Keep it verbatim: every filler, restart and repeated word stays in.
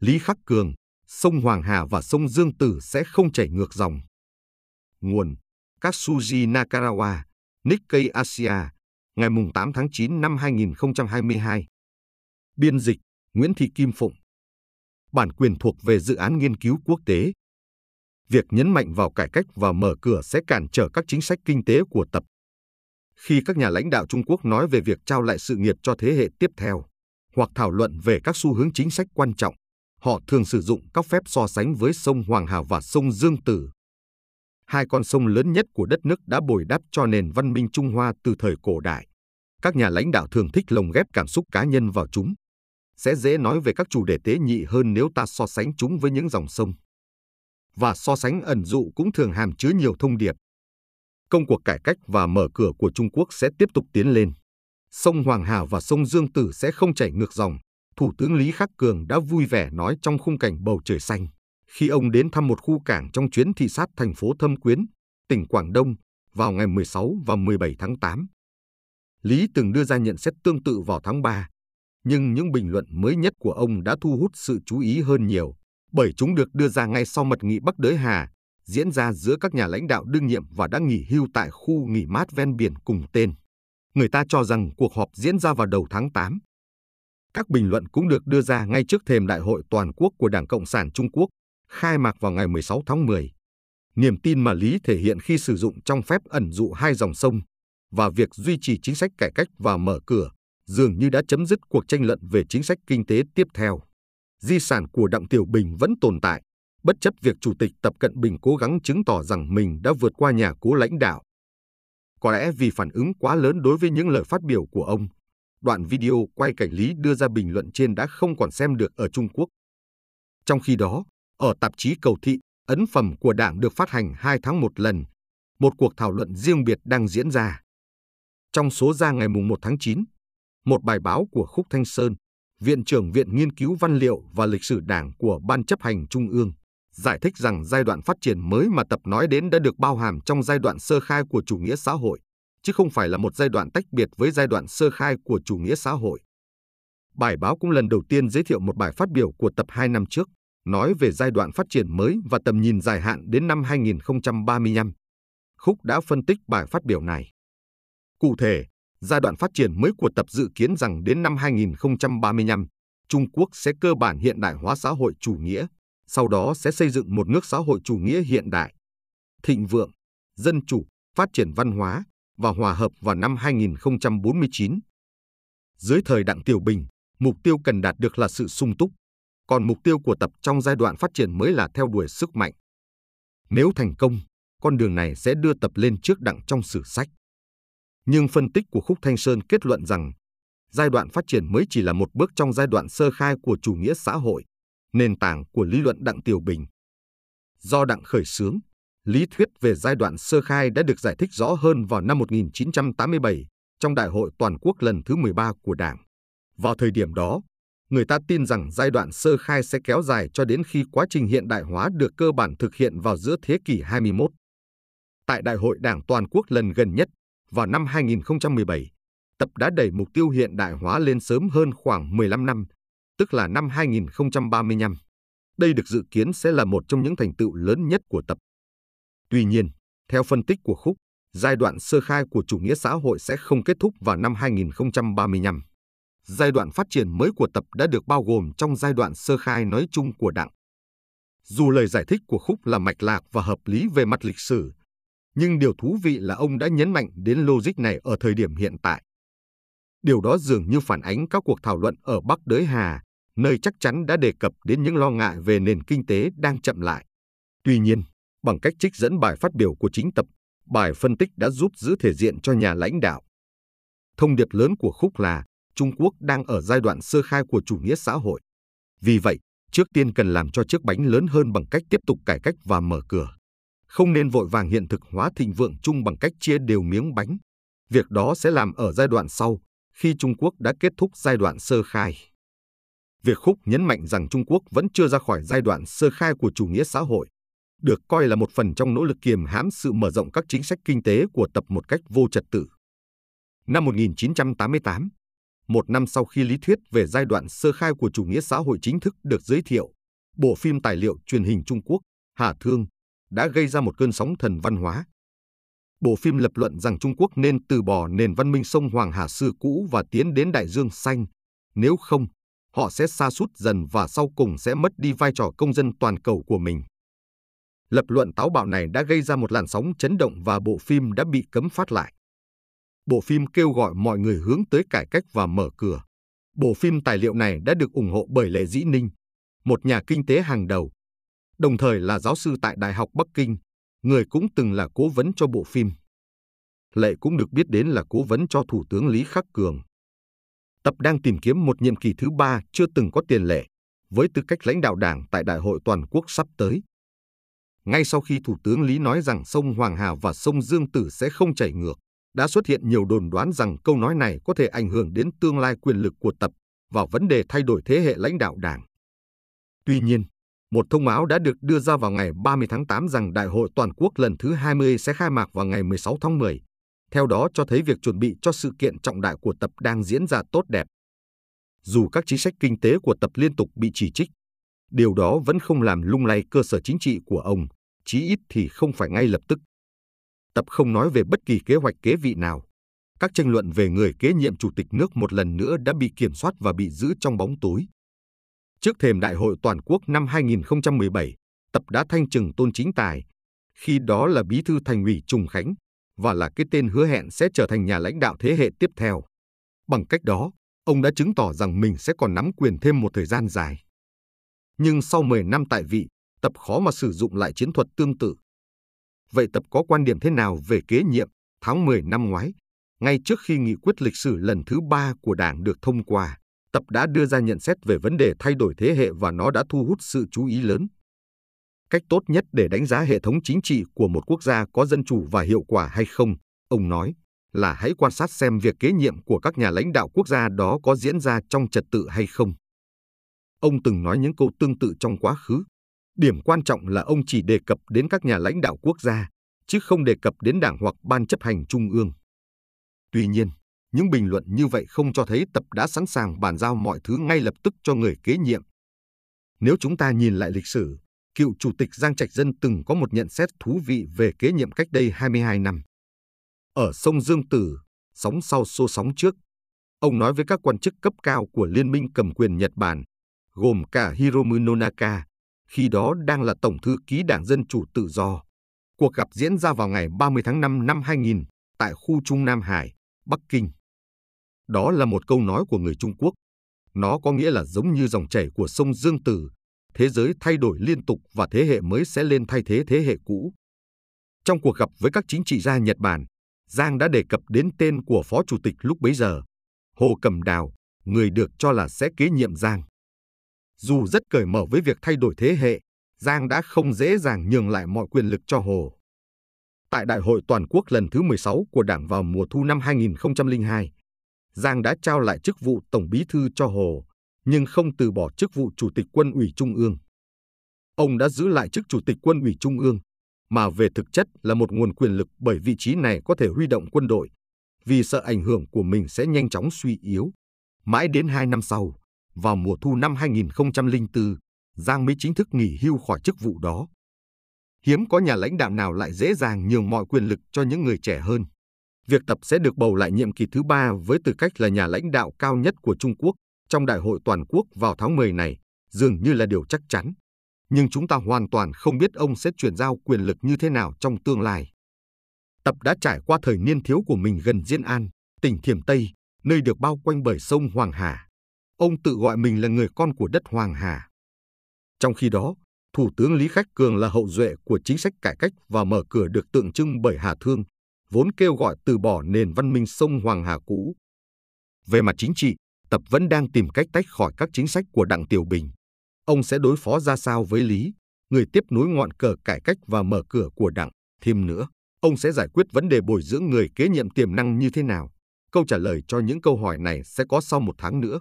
Lý Khắc Cường, sông Hoàng Hà và sông Dương Tử sẽ không chảy ngược dòng. Nguồn: Katsuji-Nakarawa, Nikkei-Asia, ngày tám tháng chín năm hai nghìn không trăm hai mươi hai. Biên dịch: Nguyễn Thị Kim Phụng. Bản quyền thuộc về dự án nghiên cứu quốc tế. Việc nhấn mạnh vào cải cách và mở cửa sẽ cản trở các chính sách kinh tế của Tập. Khi các nhà lãnh đạo Trung Quốc nói về việc trao lại sự nghiệp cho thế hệ tiếp theo, hoặc thảo luận về các xu hướng chính sách quan trọng, họ thường sử dụng các phép so sánh với sông Hoàng Hà và sông Dương Tử. Hai con sông lớn nhất của đất nước đã bồi đắp cho nền văn minh Trung Hoa từ thời cổ đại. Các nhà lãnh đạo thường thích lồng ghép cảm xúc cá nhân vào chúng. Sẽ dễ nói về các chủ đề tế nhị hơn nếu ta so sánh chúng với những dòng sông. Và so sánh ẩn dụ cũng thường hàm chứa nhiều thông điệp. Công cuộc cải cách và mở cửa của Trung Quốc sẽ tiếp tục tiến lên. Sông Hoàng Hà và sông Dương Tử sẽ không chảy ngược dòng, Thủ tướng Lý Khắc Cường đã vui vẻ nói trong khung cảnh bầu trời xanh, khi ông đến thăm một khu cảng trong chuyến thị sát thành phố Thâm Quyến, tỉnh Quảng Đông, vào ngày mười sáu và mười bảy tháng tám. Lý từng đưa ra nhận xét tương tự vào tháng ba, nhưng những bình luận mới nhất của ông đã thu hút sự chú ý hơn nhiều, bởi chúng được đưa ra ngay sau mật nghị Bắc Đới Hà, diễn ra giữa các nhà lãnh đạo đương nhiệm và đã nghỉ hưu tại khu nghỉ mát ven biển cùng tên. Người ta cho rằng cuộc họp diễn ra vào đầu tháng tám. Các bình luận cũng được đưa ra ngay trước thềm Đại hội Toàn quốc của Đảng Cộng sản Trung Quốc, khai mạc vào ngày mười sáu tháng mười. Niềm tin mà Lý thể hiện khi sử dụng trong phép ẩn dụ hai dòng sông và việc duy trì chính sách cải cách và mở cửa dường như đã chấm dứt cuộc tranh luận về chính sách kinh tế tiếp theo. Di sản của Đặng Tiểu Bình vẫn tồn tại, bất chấp việc Chủ tịch Tập Cận Bình cố gắng chứng tỏ rằng mình đã vượt qua nhà cố lãnh đạo. Có lẽ vì phản ứng quá lớn đối với những lời phát biểu của ông, đoạn video quay cảnh Lý đưa ra bình luận trên đã không còn xem được ở Trung Quốc. Trong khi đó, ở tạp chí Cầu Thị, ấn phẩm của Đảng được phát hành hai tháng một lần, một cuộc thảo luận riêng biệt đang diễn ra. Trong số ra ngày mùng một tháng chín, một bài báo của Khúc Thanh Sơn, Viện trưởng Viện Nghiên cứu Văn liệu và Lịch sử Đảng của Ban chấp hành Trung ương, giải thích rằng giai đoạn phát triển mới mà Tập nói đến đã được bao hàm trong giai đoạn sơ khai của chủ nghĩa xã hội, chứ không phải là một giai đoạn tách biệt với giai đoạn sơ khai của chủ nghĩa xã hội. Bài báo cũng lần đầu tiên giới thiệu một bài phát biểu của Tập hai năm trước, nói về giai đoạn phát triển mới và tầm nhìn dài hạn đến năm hai nghìn không trăm ba mươi lăm. Khúc đã phân tích bài phát biểu này. Cụ thể, giai đoạn phát triển mới của Tập dự kiến rằng đến năm hai nghìn không trăm ba mươi lăm, Trung Quốc sẽ cơ bản hiện đại hóa xã hội chủ nghĩa, sau đó sẽ xây dựng một nước xã hội chủ nghĩa hiện đại, thịnh vượng, dân chủ, phát triển văn hóa và hòa hợp vào năm hai nghìn không trăm bốn mươi chín. Dưới thời Đặng Tiểu Bình, mục tiêu cần đạt được là sự sung túc, còn mục tiêu của Tập trong giai đoạn phát triển mới là theo đuổi sức mạnh. Nếu thành công, con đường này sẽ đưa Tập lên trước Đặng trong sử sách. Nhưng phân tích của Khúc Thanh Sơn kết luận rằng giai đoạn phát triển mới chỉ là một bước trong giai đoạn sơ khai của chủ nghĩa xã hội, nền tảng của lý luận Đặng Tiểu Bình. Do Đặng khởi xướng, lý thuyết về giai đoạn sơ khai đã được giải thích rõ hơn vào năm một nghìn chín trăm tám mươi bảy trong Đại hội Toàn quốc lần thứ mười ba của Đảng. Vào thời điểm đó, người ta tin rằng giai đoạn sơ khai sẽ kéo dài cho đến khi quá trình hiện đại hóa được cơ bản thực hiện vào giữa thế kỷ hai mươi mốt. Tại Đại hội Đảng Toàn quốc lần gần nhất, vào năm hai nghìn không trăm mười bảy, Tập đã đẩy mục tiêu hiện đại hóa lên sớm hơn khoảng mười lăm năm, tức là năm hai nghìn không trăm ba mươi lăm. Đây được dự kiến sẽ là một trong những thành tựu lớn nhất của Tập. Tuy nhiên, theo phân tích của Khúc, giai đoạn sơ khai của chủ nghĩa xã hội sẽ không kết thúc vào năm hai nghìn không trăm ba mươi lăm. Giai đoạn phát triển mới của Tập đã được bao gồm trong giai đoạn sơ khai nói chung của Đảng. Dù lời giải thích của Khúc là mạch lạc và hợp lý về mặt lịch sử, nhưng điều thú vị là ông đã nhấn mạnh đến logic này ở thời điểm hiện tại. Điều đó dường như phản ánh các cuộc thảo luận ở Bắc Đới Hà, nơi chắc chắn đã đề cập đến những lo ngại về nền kinh tế đang chậm lại. Tuy nhiên, bằng cách trích dẫn bài phát biểu của chính Tập, bài phân tích đã giúp giữ thể diện cho nhà lãnh đạo. Thông điệp lớn của Khúc là Trung Quốc đang ở giai đoạn sơ khai của chủ nghĩa xã hội. Vì vậy, trước tiên cần làm cho chiếc bánh lớn hơn bằng cách tiếp tục cải cách và mở cửa. Không nên vội vàng hiện thực hóa thịnh vượng chung bằng cách chia đều miếng bánh. Việc đó sẽ làm ở giai đoạn sau, khi Trung Quốc đã kết thúc giai đoạn sơ khai. Việc Khúc nhấn mạnh rằng Trung Quốc vẫn chưa ra khỏi giai đoạn sơ khai của chủ nghĩa xã hội, được coi là một phần trong nỗ lực kiềm hãm sự mở rộng các chính sách kinh tế của Tập một cách vô trật tự. Năm một nghìn chín trăm tám mươi tám, Một năm sau khi lý thuyết về giai đoạn sơ khai của chủ nghĩa xã hội chính thức được giới thiệu, bộ phim tài liệu truyền hình Trung Quốc, Hà Thương, đã gây ra một cơn sóng thần văn hóa. Bộ phim lập luận rằng Trung Quốc nên từ bỏ nền văn minh sông Hoàng Hà xưa cũ và tiến đến đại dương xanh, nếu không, họ sẽ sa sút dần và sau cùng sẽ mất đi vai trò công dân toàn cầu của mình. Lập luận táo bạo này đã gây ra một làn sóng chấn động và bộ phim đã bị cấm phát lại. Bộ phim kêu gọi mọi người hướng tới cải cách và mở cửa. Bộ phim tài liệu này đã được ủng hộ bởi Lệ Dĩ Ninh, một nhà kinh tế hàng đầu, đồng thời là giáo sư tại Đại học Bắc Kinh, người cũng từng là cố vấn cho bộ phim. Lệ cũng được biết đến là cố vấn cho Thủ tướng Lý Khắc Cường. Tập đang tìm kiếm một nhiệm kỳ thứ ba chưa từng có tiền lệ, với tư cách lãnh đạo đảng tại Đại hội Toàn quốc sắp tới. Ngay sau khi Thủ tướng Lý nói rằng sông Hoàng Hà và sông Dương Tử sẽ không chảy ngược, đã xuất hiện nhiều đồn đoán rằng câu nói này có thể ảnh hưởng đến tương lai quyền lực của Tập và vấn đề thay đổi thế hệ lãnh đạo đảng. Tuy nhiên, một thông báo đã được đưa ra vào ngày ba mươi tháng tám rằng Đại hội Toàn quốc lần thứ hai mươi sẽ khai mạc vào ngày mười sáu tháng mười. Theo đó cho thấy việc chuẩn bị cho sự kiện trọng đại của Tập đang diễn ra tốt đẹp. Dù các chính sách kinh tế của Tập liên tục bị chỉ trích, điều đó vẫn không làm lung lay cơ sở chính trị của ông, chí ít thì không phải ngay lập tức. Tập không nói về bất kỳ kế hoạch kế vị nào. Các tranh luận về người kế nhiệm chủ tịch nước một lần nữa đã bị kiểm soát và bị giữ trong bóng tối. Trước thềm Đại hội Toàn quốc năm hai nghìn không trăm mười bảy, Tập đã thanh trừng Tôn Chính Tài, khi đó là bí thư thành ủy Trùng Khánh, và là cái tên hứa hẹn sẽ trở thành nhà lãnh đạo thế hệ tiếp theo. Bằng cách đó, ông đã chứng tỏ rằng mình sẽ còn nắm quyền thêm một thời gian dài. Nhưng sau mười năm tại vị, Tập khó mà sử dụng lại chiến thuật tương tự. Vậy Tập có quan điểm thế nào về kế nhiệm? Tháng mười năm ngoái, ngay trước khi nghị quyết lịch sử lần thứ ba của Đảng được thông qua, Tập đã đưa ra nhận xét về vấn đề thay đổi thế hệ và nó đã thu hút sự chú ý lớn. Cách tốt nhất để đánh giá hệ thống chính trị của một quốc gia có dân chủ và hiệu quả hay không, ông nói, là hãy quan sát xem việc kế nhiệm của các nhà lãnh đạo quốc gia đó có diễn ra trong trật tự hay không. Ông từng nói những câu tương tự trong quá khứ. Điểm quan trọng là ông chỉ đề cập đến các nhà lãnh đạo quốc gia, chứ không đề cập đến Đảng hoặc Ban chấp hành Trung ương. Tuy nhiên, những bình luận như vậy không cho thấy Tập đã sẵn sàng bàn giao mọi thứ ngay lập tức cho người kế nhiệm. Nếu chúng ta nhìn lại lịch sử, cựu Chủ tịch Giang Trạch Dân từng có một nhận xét thú vị về kế nhiệm cách đây hai mươi hai năm. Ở sông Dương Tử, sóng sau xô sóng trước, ông nói với các quan chức cấp cao của Liên minh cầm quyền Nhật Bản, gồm cả Hiromu Nonaka, khi đó đang là Tổng thư ký Đảng Dân Chủ Tự Do. Cuộc gặp diễn ra vào ngày ba mươi tháng năm năm hai nghìn tại khu Trung Nam Hải, Bắc Kinh. Đó là một câu nói của người Trung Quốc. Nó có nghĩa là giống như dòng chảy của sông Dương Tử, thế giới thay đổi liên tục và thế hệ mới sẽ lên thay thế thế hệ cũ. Trong cuộc gặp với các chính trị gia Nhật Bản, Giang đã đề cập đến tên của Phó Chủ tịch lúc bấy giờ, Hồ Cẩm Đào, người được cho là sẽ kế nhiệm Giang. Dù rất cởi mở với việc thay đổi thế hệ, Giang đã không dễ dàng nhường lại mọi quyền lực cho Hồ. Tại Đại hội Toàn quốc lần thứ mười sáu của Đảng vào mùa thu năm hai nghìn không trăm lẻ hai, Giang đã trao lại chức vụ Tổng Bí thư cho Hồ, nhưng không từ bỏ chức vụ Chủ tịch Quân ủy Trung ương. Ông đã giữ lại chức Chủ tịch Quân ủy Trung ương, mà về thực chất là một nguồn quyền lực bởi vị trí này có thể huy động quân đội, vì sợ ảnh hưởng của mình sẽ nhanh chóng suy yếu. Mãi đến hai năm sau, vào mùa thu năm hai nghìn không trăm lẻ tư, Giang mới chính thức nghỉ hưu khỏi chức vụ đó. Hiếm có nhà lãnh đạo nào lại dễ dàng nhường mọi quyền lực cho những người trẻ hơn. Việc Tập sẽ được bầu lại nhiệm kỳ thứ ba với tư cách là nhà lãnh đạo cao nhất của Trung Quốc trong Đại hội Toàn quốc vào tháng mười này dường như là điều chắc chắn. Nhưng chúng ta hoàn toàn không biết ông sẽ chuyển giao quyền lực như thế nào trong tương lai. Tập đã trải qua thời niên thiếu của mình gần Diên An, tỉnh Thiểm Tây, nơi được bao quanh bởi sông Hoàng Hà. Ông tự gọi mình là người con của đất Hoàng Hà. Trong khi đó, Thủ tướng Lý Khắc Cường là hậu duệ của chính sách cải cách và mở cửa được tượng trưng bởi Hà Thương, vốn kêu gọi từ bỏ nền văn minh sông Hoàng Hà cũ. Về mặt chính trị, Tập vẫn đang tìm cách tách khỏi các chính sách của Đặng Tiểu Bình. Ông sẽ đối phó ra sao với Lý, người tiếp nối ngọn cờ cải cách và mở cửa của Đặng? Thêm nữa, ông sẽ giải quyết vấn đề bồi dưỡng người kế nhiệm tiềm năng như thế nào? Câu trả lời cho những câu hỏi này sẽ có sau một tháng nữa.